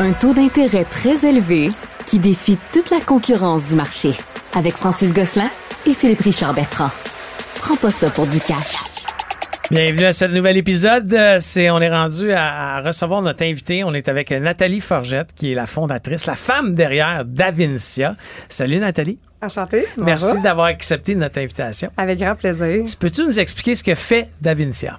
Un taux d'intérêt très élevé qui défie toute la concurrence du marché. Avec Francis Gosselin et Philippe Richard Bertrand. Prends pas ça pour du cash. Bienvenue à ce nouvel épisode. On est rendu à recevoir notre invité. On est avec Nathalie Forget, qui est la fondatrice, la femme derrière Davincia. Salut Nathalie. Enchantée. Merci d'avoir accepté notre invitation. Avec grand plaisir. Peux-tu nous expliquer ce que fait Davincia?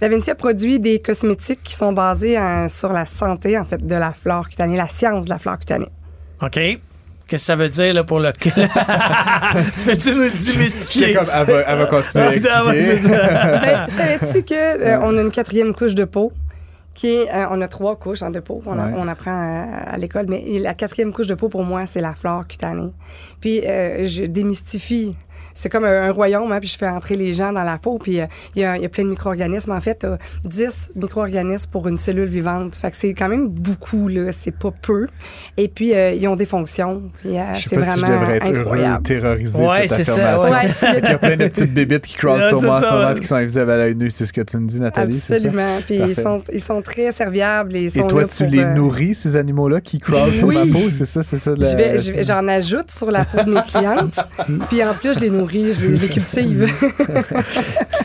Davincia produit des cosmétiques qui sont basés sur la santé, en fait, de la flore cutanée, la science de la flore cutanée. OK. Qu'est-ce que ça veut dire là, pour le... Tu peux-tu nous le démystifier? Elle va continuer à expliquer. Ben, savais-tu qu'on a une 4e couche de peau? On a 3 couches de peau, on apprend à l'école, mais la 4e couche de peau, pour moi, c'est la flore cutanée. Puis je démystifie. C'est comme un royaume, hein, puis je fais entrer les gens dans la peau, puis il y a plein de micro-organismes. En fait, tu as 10 micro-organismes pour une cellule vivante. Fait que c'est quand même beaucoup, là, c'est pas peu. Et puis, ils ont des fonctions, puis c'est vraiment incroyable. Je sais pas si je devrais être terrorisé de cette affirmation. Ouais. Il y a plein de petites bébites qui crowdent sur moi en ce moment, qui sont invisibles à l'œil nu. C'est ce que tu me dis, Nathalie, absolument. C'est ça? Puis ils sont très serviables. Et toi, tu les nourris, ces animaux-là, qui crowdent sur ma peau? C'est ça. J'en ajoute sur la peau de mes clientes. Puis en plus, je les nourris, je les cultive.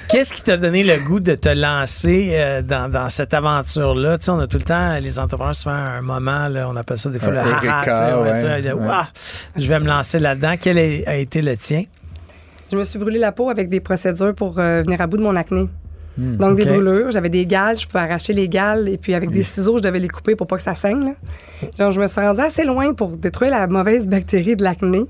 Qu'est-ce qui t'a donné le goût de te lancer dans cette aventure-là? Tu sais, on a tout le temps, les entrepreneurs, souvent un moment, là, on appelle ça des fois le ha-ha. Je vais me lancer là-dedans. Quel a été le tien? Je me suis brûlé la peau avec des procédures pour venir à bout de mon acné. Donc, des brûlures. J'avais des gales. Je pouvais arracher les gales. Et puis, avec des ciseaux, je devais les couper pour pas que ça saigne, là. Donc, je me suis rendue assez loin pour détruire la mauvaise bactérie de l'acné.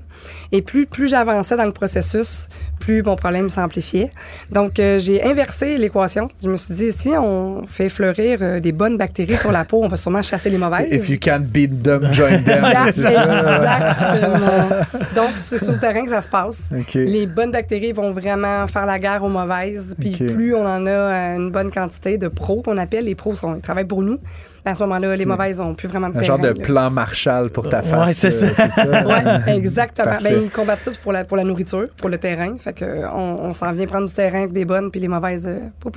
Et plus j'avançais dans le processus, plus mon problème s'amplifiait. Donc, j'ai inversé l'équation. Je me suis dit, si on fait fleurir des bonnes bactéries sur la peau, on va sûrement chasser les mauvaises. If you can't beat them, join them. Exactement. Donc, c'est sur le terrain que ça se passe. Okay. Les bonnes bactéries vont vraiment faire la guerre aux mauvaises. Puis, plus on en a une bonne quantité de pros qu'on appelle. Les pros, ils travaillent pour nous. À ce moment-là, les mauvaises n'ont plus vraiment de terrain. Un genre de plan Marshall pour ta face. Oui, c'est ça. Oui, exactement. Ben, ils combattent tous pour la nourriture, pour le terrain. Fait qu'on s'en vient prendre du terrain avec des bonnes, puis les mauvaises,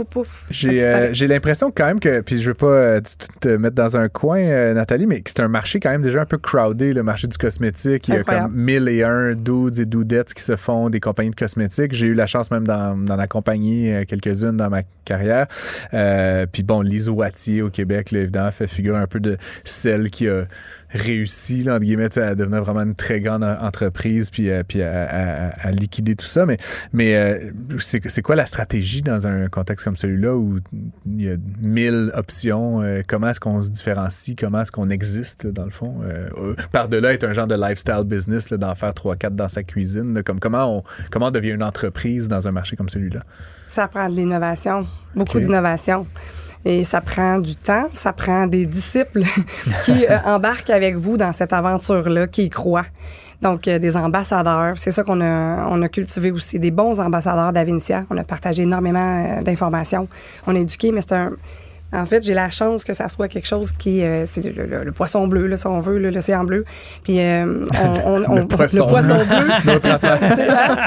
pouf. J'ai l'impression quand même que, puis je veux pas te mettre dans un coin, Nathalie, mais que c'est un marché quand même déjà un peu crowded, le marché du cosmétique. Il y a comme 1001 dudes et dudettes qui se font des compagnies de cosmétiques. J'ai eu la chance même d'en accompagner quelques-unes dans ma carrière. Puis bon, Lise Watier au Québec, là, évidemment, fait figure un peu de celle qui a réussi, là, entre guillemets, à devenir vraiment une très grande entreprise puis à liquider tout ça. Mais c'est quoi la stratégie dans un contexte comme celui-là où il y a 1000 options? Comment est-ce qu'on se différencie? Comment est-ce qu'on existe, là, dans le fond? Par-delà être un genre de lifestyle business, là, d'en faire 3-4 dans sa cuisine. Là, comme comment on devient une entreprise dans un marché comme celui-là? Ça prend de l'innovation, beaucoup d'innovation. Et ça prend du temps, ça prend des disciples qui embarquent avec vous dans cette aventure-là, qui y croient. Donc, des ambassadeurs. C'est ça qu'on a cultivé aussi, des bons ambassadeurs d'Avincia. On a partagé énormément d'informations. On a éduqué, mais en fait, j'ai la chance que ça soit quelque chose qui... c'est le poisson bleu, là, si on veut, l'océan bleu. Puis le poisson bleu,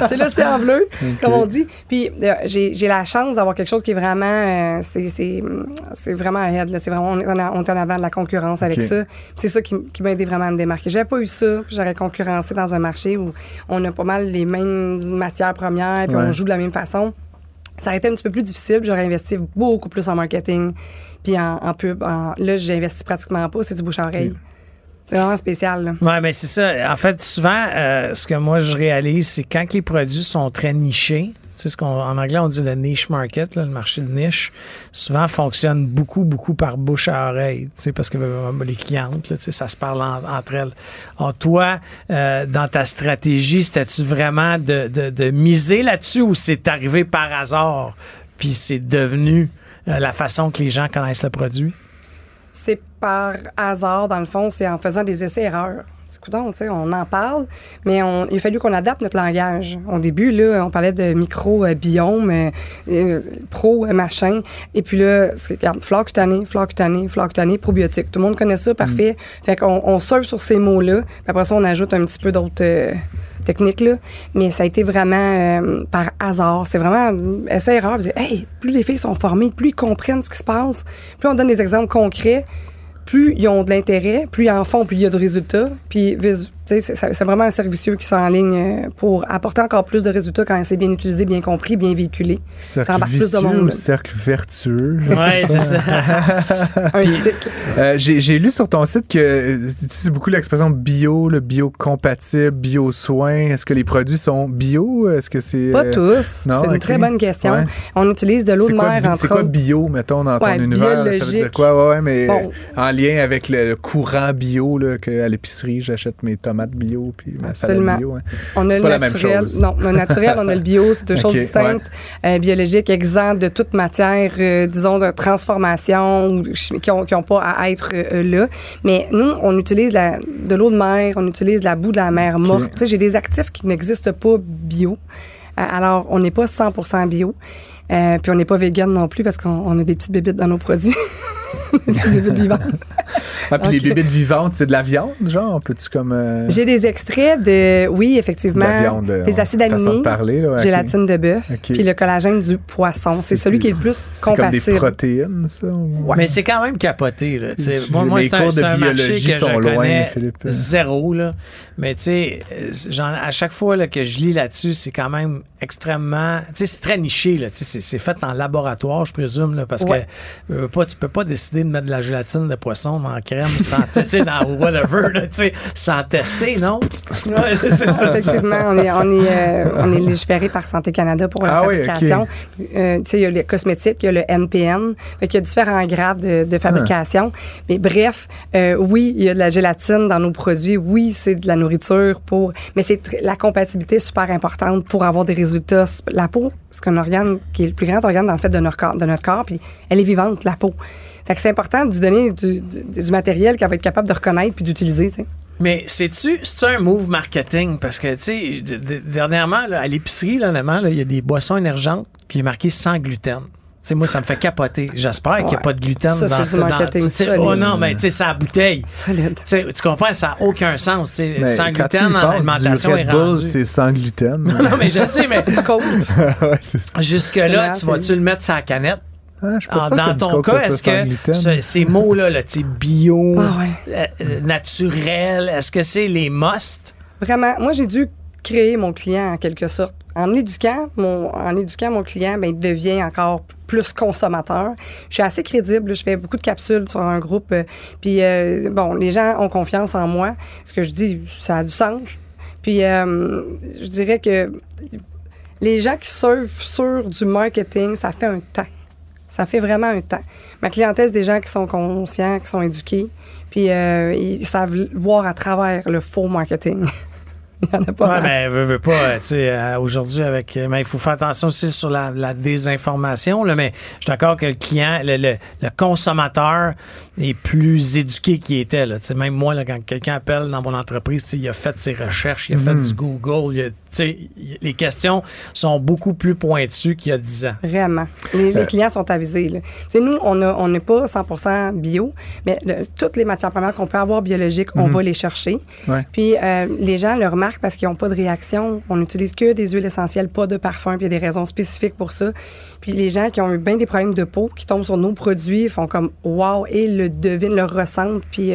c'est l'océan bleu, comme on dit. Puis j'ai la chance d'avoir quelque chose qui est vraiment... c'est vraiment ahead, là. C'est vraiment... On est en avant de la concurrence avec ça. Puis c'est ça qui m'a aidé vraiment à me démarquer. J'avais pas eu ça, puis j'aurais concurrencé dans un marché où on a pas mal les mêmes matières premières, puis on joue de la même façon. Ça aurait été un petit peu plus difficile, puis j'aurais investi beaucoup plus en marketing, puis en pub. Là, j'investis pratiquement pas, c'est du bouche-à-oreille. C'est vraiment spécial. Oui, mais c'est ça. En fait, souvent, ce que moi, je réalise, c'est quand les produits sont très nichés, tu sais, en anglais, on dit le niche market, là, le marché de niche, souvent fonctionne beaucoup, beaucoup par bouche à oreille, tu sais, parce que les clientes, là, tu sais, ça se parle entre elles. Alors, toi, dans ta stratégie, c'était-tu vraiment de miser là-dessus ou c'est arrivé par hasard puis c'est devenu la façon que les gens connaissent le produit? C'est par hasard, dans le fond, c'est en faisant des essais-erreurs. Coudonc, on en parle, mais il a fallu qu'on adapte notre langage. Au début, là, on parlait de microbiome, pro-machin, et puis là, c'est flore cutanée, probiotique. Tout le monde connaît ça, parfait. Fait qu'on surfe sur ces mots-là, puis après ça, on ajoute un petit peu d'autres techniques, là. Mais ça a été vraiment par hasard. C'est vraiment essai-erreur. Plus les filles sont formées, plus ils comprennent ce qui se passe, plus on donne des exemples concrets, plus ils ont de l'intérêt, plus ils en font, plus il y a de résultats. Puis, c'est vraiment un servicieux qui s'enligne pour apporter encore plus de résultats quand c'est bien utilisé, bien compris, bien véhiculé. Cercle vicieux ou cercle vertueux? Oui, c'est ça. Un cycle. J'ai lu sur ton site que tu utilises beaucoup l'expression bio, le biocompatible, bio-soin. Est-ce que les produits sont bio? Est-ce que c'est... Pas tous. Non, c'est une très bonne question. Ouais. On utilise de l'eau de mer, entre autres. C'est quoi bio, mettons, dans ton univers? Biologique. Ça veut dire quoi? Ouais, mais bon, en lien avec le courant bio, là, qu'à l'épicerie, j'achète mes tomates bio puis ma salade bio. Hein. On a c'est le pas naturel, la même chose. Non, le naturel, on a le bio, c'est deux choses distinctes, biologiques, exemptes de toute matière, disons, de transformation, qui n'ont pas à être là. Mais nous, on utilise de l'eau de mer, on utilise la boue de la mer morte. Okay. J'ai des actifs qui n'existent pas bio. Alors, on n'est pas 100% bio. Puis on n'est pas vegan non plus parce qu'on a des petites bébites dans nos produits. Des bébites vivantes. Ah, puis donc, les bébites vivantes, c'est de la viande, genre? Peux-tu comme... J'ai des extraits de... Oui, effectivement. De la viande, des acides aminés, de gélatine de bœuf, puis le collagène du poisson. C'est celui qui est le plus compatible. C'est comme des protéines, ça? Ouais. Mais c'est quand même capoté, là. Moi, c'est un marché que je connais zéro, là. Mais tu sais, à chaque fois là, que je lis là-dessus, c'est quand même extrêmement... Tu sais, c'est très niché, là. C'est fait en laboratoire, je présume, là, parce que tu peux pas décider de mettre de la gélatine de poisson dans la crème sans, dans whatever, là, sans tester, non? C'est ça. Effectivement, on est légiféré par Santé Canada pour la fabrication. Oui, okay. Il y a les cosmétiques, il y a le NPN. Il y a différents grades de fabrication. Mais bref, oui, il y a de la gélatine dans nos produits. Oui, c'est de la nourriture pour... Mais c'est la compatibilité est super importante pour avoir des résultats. La peau, c'est un organe qui est le plus grand organe, en fait, de notre corps, puis elle est vivante, la peau. Fait que c'est important d'y donner du matériel qu'elle va être capable de reconnaître puis d'utiliser, tu sais. Mais c'est-tu un move marketing? Parce que, tu sais, dernièrement, là, à l'épicerie, là, il y a des boissons énergentes, puis il est marqué sans gluten. T'sais, moi, ça me fait capoter. J'espère qu'il n'y a pas de gluten dans oh non, mais tu sais, c'est la bouteille. Solide. T'sais, tu comprends, ça n'a aucun sens. Sans gluten en alimentation est rendu. C'est sans gluten. Non, mais je sais, mais... Jusque-là, tu vas-tu le mettre sur la canette? Dans ton cas, est-ce que ces mots-là, là, bio, naturel, est-ce que c'est les must? Vraiment, moi, j'ai dû créer mon client en quelque sorte. En éduquant mon client, ben, il devient encore plus consommateur. Je suis assez crédible. Je fais beaucoup de capsules sur un groupe. Puis, bon, les gens ont confiance en moi. Ce que je dis, ça a du sens. Puis, je dirais que les gens qui servent sur du marketing, ça fait un temps. Ça fait vraiment un temps. Ma clientèle, c'est des gens qui sont conscients, qui sont éduqués. Puis, ils savent voir à travers le faux marketing. Il n'y en a pas. Mais veut pas. Aujourd'hui, avec. Mais il faut faire attention aussi sur la désinformation. Là, mais je suis d'accord que le client, le consommateur est plus éduqué qu'il était. Là. Même moi, là, quand quelqu'un appelle dans mon entreprise, il a fait ses recherches, il a fait du Google. Les questions sont beaucoup plus pointues qu'il y a 10 ans. Vraiment. Les clients sont avisés. Là. Nous, on n'est pas 100% bio, mais toutes les matières premières qu'on peut avoir biologiques, on va les chercher. Ouais. Puis les gens le remarquent parce qu'ils n'ont pas de réaction. On n'utilise que des huiles essentielles, pas de parfum, puis il y a des raisons spécifiques pour ça. Puis les gens qui ont eu bien des problèmes de peau, qui tombent sur nos produits, font comme « wow » et le devinent, le ressentent, puis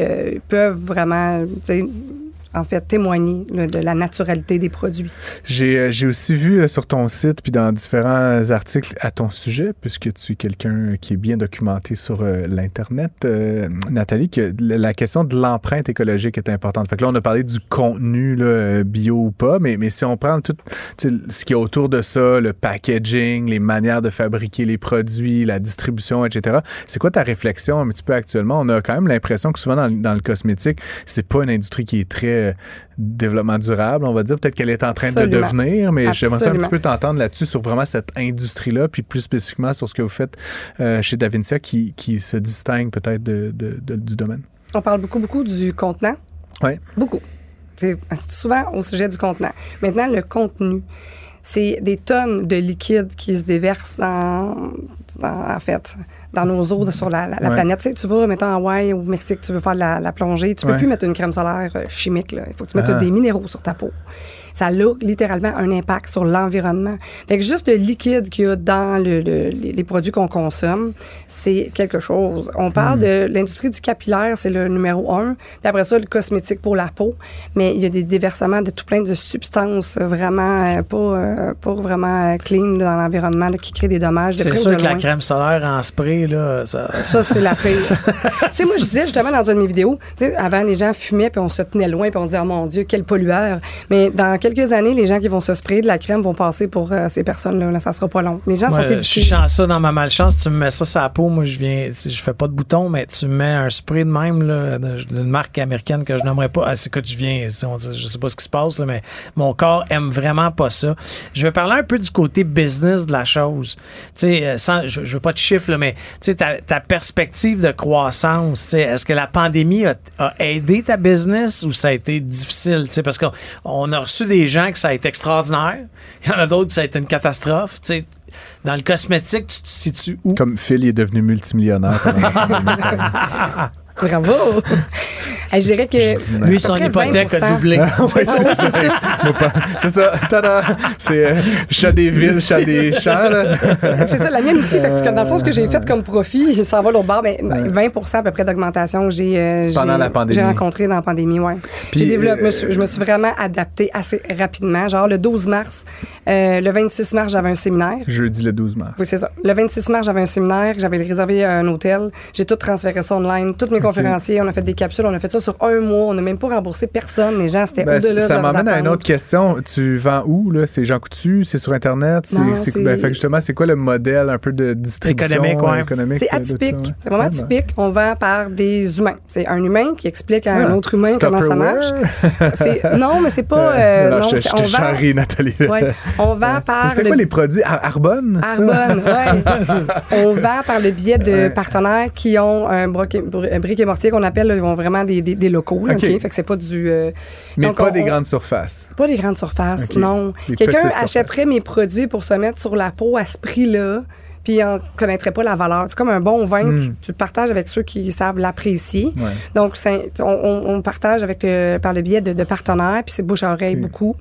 peuvent vraiment... en fait, témoigner de la naturalité des produits. J'ai aussi vu sur ton site, puis dans différents articles à ton sujet, puisque tu es quelqu'un qui est bien documenté sur l'Internet, Nathalie, que la question de l'empreinte écologique est importante. Fait que là, on a parlé du contenu là, bio ou pas, mais si on prend tout ce qui est autour de ça, le packaging, les manières de fabriquer les produits, la distribution, etc., c'est quoi ta réflexion un petit peu actuellement? On a quand même l'impression que souvent dans le cosmétique, c'est pas une industrie qui est très développement durable, on va dire. Peut-être qu'elle est en train de devenir, mais j'aimerais ça un petit peu t'entendre là-dessus sur vraiment cette industrie-là, puis plus spécifiquement sur ce que vous faites chez Davincia qui se distingue peut-être du domaine. On parle beaucoup du contenant. Oui. Beaucoup. C'est souvent au sujet du contenant. Maintenant, le contenu. c'est des tonnes de liquide qui se déversent dans nos eaux sur la planète. Tu sais, tu vas, mettons, à Hawaï ou au Mexique, tu veux faire la plongée, tu peux plus mettre une crème solaire chimique, là. Il faut que tu mettes des minéraux sur ta peau. Ça a littéralement un impact sur l'environnement. Fait que juste le liquide qu'il y a dans les produits qu'on consomme, c'est quelque chose. On parle de l'industrie du capillaire, c'est le numéro 1. Puis après ça, le cosmétique pour la peau. Mais il y a des déversements de tout plein de substances vraiment pas vraiment clean là, dans l'environnement là, qui créent des dommages de près ou de loin. C'est sûr que la crème solaire en spray, là... Ça c'est la pire. Tu sais, moi, je disais justement dans une de mes vidéos, tu sais, avant, les gens fumaient puis on se tenait loin puis on disait « Oh mon Dieu, quel pollueur! » Mais dans quelques années, les gens qui vont se sprayer de la crème vont passer pour ces personnes-là. Là, ça sera pas long. Les gens sont éduqués. Je suis chanceux dans ma malchance. Tu me mets ça sur la peau. Moi, je fais pas de boutons, mais tu mets un spray de même, là, d'une marque américaine que je nommerai pas. Ah, c'est que je viens. Je sais pas ce qui se passe, là, mais mon corps aime vraiment pas ça. Je vais parler un peu du côté business de la chose. Tu sais, je veux pas de chiffres, là, mais tu sais, ta perspective de croissance, tu sais, est-ce que la pandémie a aidé ta business ou ça a été difficile? Tu sais, parce qu'on a reçu des gens que ça a été extraordinaire. Il y en a d'autres que ça a été une catastrophe. Tu sais, dans le cosmétique, tu te situes où? Comme Phil, il est devenu multimillionnaire. Bravo! Je dirais que... Lui, son hypothèque a doublé. Oui, c'est ça. C'est ça. Tada! C'est chat des villes, chat des champs. Là. C'est ça, la mienne aussi. Fait que, dans le fond, ce que j'ai fait comme profit, ça va l'autre bord. Mais 20% à peu près d'augmentation que j'ai rencontré dans la pandémie. Ouais. Puis, je me suis vraiment adaptée assez rapidement. Genre le 12 mars, le 26 mars, j'avais un séminaire. Jeudi le 12 mars. Oui, c'est ça. Le 26 mars, j'avais un séminaire. J'avais réservé un hôtel. J'ai tout transféré ça online. Toutes mes conférenciers, on a fait des capsules, on a fait ça sur un mois, on n'a même pas remboursé personne, les gens, c'était au-delà de ça m'emmène à une autre question. Tu vends où, là? C'est Jean Coutu? C'est sur Internet? Fait que justement, c'est quoi le modèle un peu de distribution économique? C'est atypique. Ça, ouais. C'est vraiment atypique. On vend par des humains. C'est un humain qui explique à un autre humain comment ça marche. Non, mais c'est pas... je te charrie, Nathalie. Ouais. On vend par... C'était quoi les produits? Arbonne? Arbonne, oui. On vend par le biais de partenaires qui ont un briques et mortiers qu'on appelle, là, ils vont vraiment des locaux. OK. Fait que c'est pas du... mais donc pas des grandes surfaces. Pas des grandes surfaces, non. Quelqu'un achèterait mes produits pour se mettre sur la peau à ce prix-là, puis on connaîtrait pas la valeur. C'est comme un bon vin, tu partages avec ceux qui savent l'apprécier. Ouais. Donc, on partage par le biais de partenaires, puis c'est bouche à oreille beaucoup.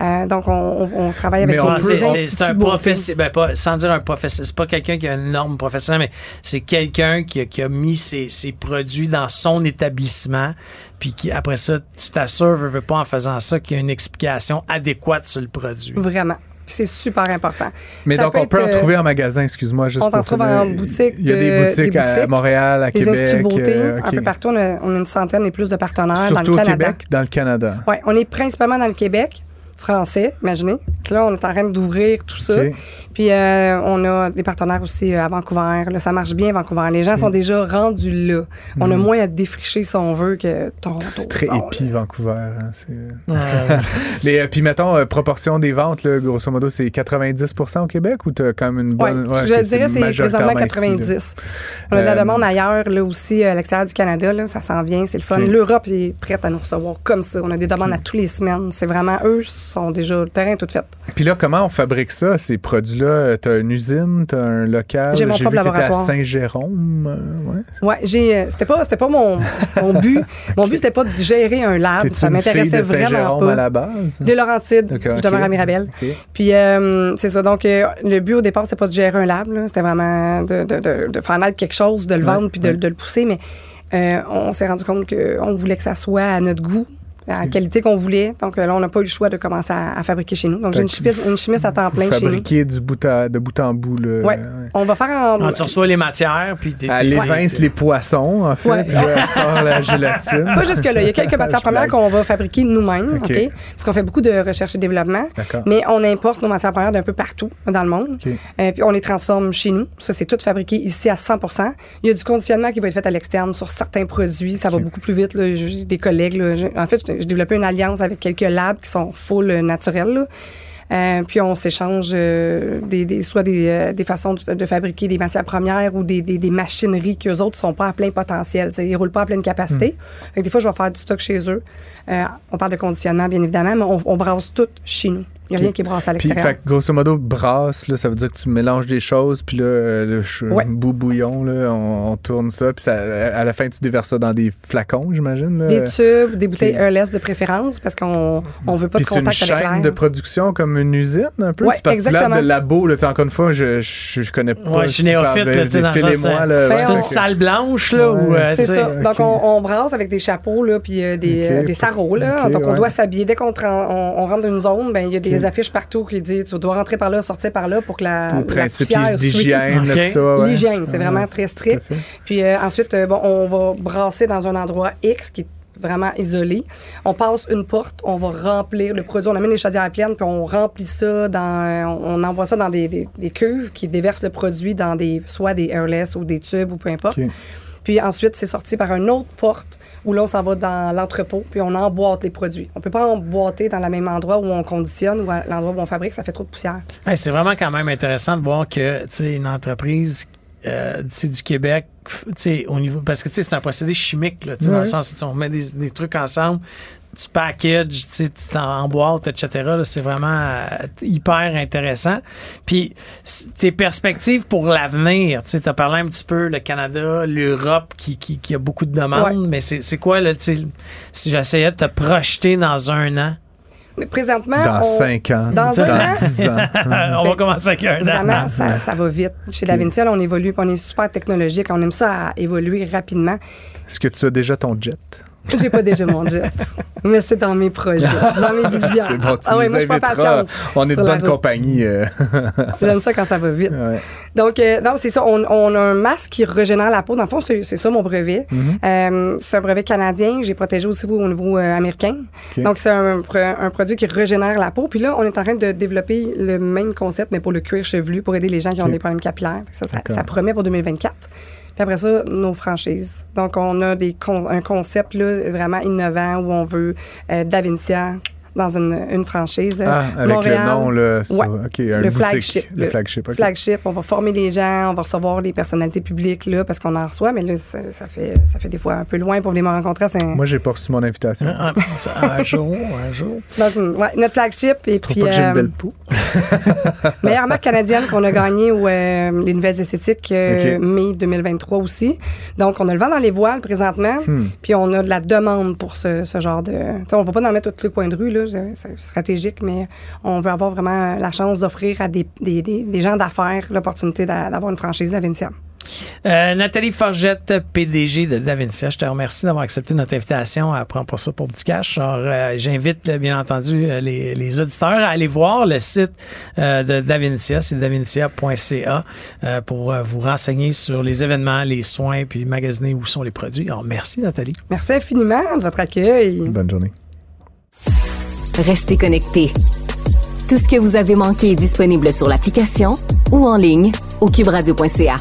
Donc, on travaille avec c'est un professionnel. Sans dire un professionnel, c'est pas quelqu'un qui a une norme professionnelle, mais c'est quelqu'un qui a mis ses produits dans son établissement. Puis après ça, tu t'assures, veux pas en faisant ça, qu'il y a une explication adéquate sur le produit. Vraiment. C'est super important. Mais ça donc, on peut en trouver en magasin, excuse-moi. Juste on en trouve en boutique. Il y a des boutiques à Montréal, à Québec. Instituts de beauté, un peu partout. On a une centaine et plus de partenaires surtout dans le Canada. Surtout au Québec, dans le Canada. Oui, on est principalement dans le Québec français, imaginez. Là, on est en train d'ouvrir tout ça. Puis, on a des partenaires aussi à Vancouver. Là, ça marche bien, Vancouver. Les gens sont déjà rendus là. On a moins à défricher, si on veut, que Toronto. C'est très épi, Vancouver. Hein, puis, mettons, proportion des ventes, là, grosso modo, c'est 90% au Québec ou t'as quand même une bonne... Ouais, je dirais c'est présentement 90. Ici, on a de la demande ailleurs, là aussi, à l'extérieur du Canada. Là, ça s'en vient, c'est le fun. Okay. L'Europe est prête à nous recevoir comme ça. On a des demandes à tous les semaines. C'est vraiment eux sont déjà le terrain tout fait. Puis là, comment on fabrique ça, ces produits-là? T'as une usine, t'as un local. J'ai mon propre laboratoire. J'ai vu que t'étais à Saint-Jérôme. C'était pas mon but. Mon but, c'était pas de gérer un lab. Ça m'intéressait vraiment pas. À la base? De Laurentide. Je demeure à Mirabel. Okay. Puis, c'est ça. Donc, le but au départ, c'était pas de gérer un lab. Là. C'était vraiment de faire naître quelque chose, de le vendre puis de le pousser. Mais on s'est rendu compte qu'on voulait que ça soit à notre goût, à la qualité qu'on voulait. Donc là, on n'a pas eu le choix de commencer à fabriquer chez nous. Donc, j'ai une chimiste à temps plein chez nous. Fabriquer de bout en bout. Oui. Ouais. On va faire on se reçoit les matières. Puis elle évince les poissons, en fait. Ouais. Puis elle sort la gélatine. Pas jusque-là. Il y a quelques matières premières qu'on va fabriquer nous-mêmes. Okay. Parce qu'on fait beaucoup de recherche et développement. D'accord. Mais on importe nos matières premières d'un peu partout dans le monde. Okay. Puis on les transforme chez nous. Ça, c'est tout fabriqué ici à 100%. Il y a du conditionnement qui va être fait à l'externe sur certains produits. Ça va beaucoup plus vite. Là. J'ai des collègues. Là. En fait, j'ai développé une alliance avec quelques labs qui sont full naturels, là. Puis on s'échange soit des façons de fabriquer des matières premières ou des machineries qu'eux autres sont pas à plein potentiel. Ils ne roulent pas à pleine capacité. Fait que des fois, je vais faire du stock chez eux. On parle de conditionnement, bien évidemment, mais on brasse tout chez nous. Il n'y a rien qui brasse à l'extérieur. Puis, grosso modo, brasse, là, ça veut dire que tu mélanges des choses, puis là, bouillon, là, on tourne ça, puis ça, à la fin, tu déverses ça dans des flacons, j'imagine. Là. Des tubes, des bouteilles airless de préférence, parce qu'on ne veut pas de contact avec l'air. C'est une chaîne de production comme une usine, un peu? Ouais, parce exactement. Que tu de labo, là, encore une fois, je connais pas. Ouais, je suis néophyte, tu sais, dans le sens, c'est une salle blanche, là. C'est ça. Donc, on brasse avec des chapeaux, là, puis des sarraux, là. Donc, on doit s'habiller. Dès qu'on rentre dans une zone, ben il y a des affiches partout qui disent tu dois rentrer par là, sortir par là pour que la poussière d'hygiène, l'hygiène, c'est vraiment très strict. Puis ensuite, on va brasser dans un endroit X qui est vraiment isolé. On passe une porte, on va remplir le produit. On amène les chaudières pleines, puis on remplit ça dans... On envoie ça dans des cuves qui déversent le produit dans soit des airless ou des tubes ou peu importe. Okay. Puis ensuite, c'est sorti par une autre porte où là, on s'en va dans l'entrepôt puis on emboîte les produits. On peut pas emboîter dans le même endroit où on conditionne ou à l'endroit où on fabrique, ça fait trop de poussière. Hey, c'est vraiment quand même intéressant de voir que, tu sais, une entreprise... du Québec, au niveau, parce que c'est un procédé chimique, là, dans le sens où on met des trucs ensemble, tu packages, tu t'en boîte, etc. Là, c'est vraiment hyper intéressant. Puis tes perspectives pour l'avenir, tu as parlé un petit peu le Canada, l'Europe qui a beaucoup de demandes, mais c'est quoi, là, si j'essayais de te projeter dans un an? Mais présentement, dans 5 ans, dans 10 ans. On va commencer avec un an. Vraiment, ça va vite. Chez Davincia, on évolue, on est super technologique, on aime ça à évoluer rapidement. Est-ce que tu as déjà ton jet? J'ai pas déjà mon jet, mais c'est dans mes projets, dans mes visions. C'est bon, moi, je suis pas patiente. On est de bonne compagnie. J'aime ça quand ça va vite. Ouais. Donc, non, c'est ça, on a un masque qui régénère la peau. Dans le fond, c'est ça mon brevet. C'est un brevet canadien. J'ai protégé aussi au niveau américain. Okay. Donc, c'est un produit qui régénère la peau. Puis là, on est en train de développer le même concept, mais pour le cuir chevelu, pour aider les gens qui ont des problèmes capillaires. Ça promet pour 2024. Puis après ça, nos franchises. Donc, on a un concept là, vraiment innovant où on veut Davincia dans une franchise. Avec Montréal, le nom, le flagship. Le flagship, OK. Flagship, on va former des gens, on va recevoir les personnalités publiques là, parce qu'on en reçoit, mais là, ça fait des fois un peu loin pour venir me rencontrer. Moi, j'ai pas reçu mon invitation. Un jour. Donc, notre flagship. Et puis, pas que j'ai une belle peau. Meilleure marque canadienne qu'on a gagnée ou les nouvelles esthétiques mai 2023 aussi. Donc, on a le vent dans les voiles présentement, puis on a de la demande pour ce genre de... T'sais, on va pas en mettre tous les coins de rue, là. C'est stratégique, mais on veut avoir vraiment la chance d'offrir à des gens d'affaires l'opportunité d'avoir une franchise Davincia. Nathalie Forget, PDG de Davincia, je te remercie d'avoir accepté notre invitation à Prends pas ça pour du cash. Alors, j'invite bien entendu les auditeurs à aller voir le site de Davincia, c'est davincia.ca pour vous renseigner sur les événements, les soins, puis magasiner où sont les produits. Alors, merci Nathalie. Merci infiniment de votre accueil. Bonne journée. Restez connectés. Tout ce que vous avez manqué est disponible sur l'application ou en ligne au cuberadio.ca.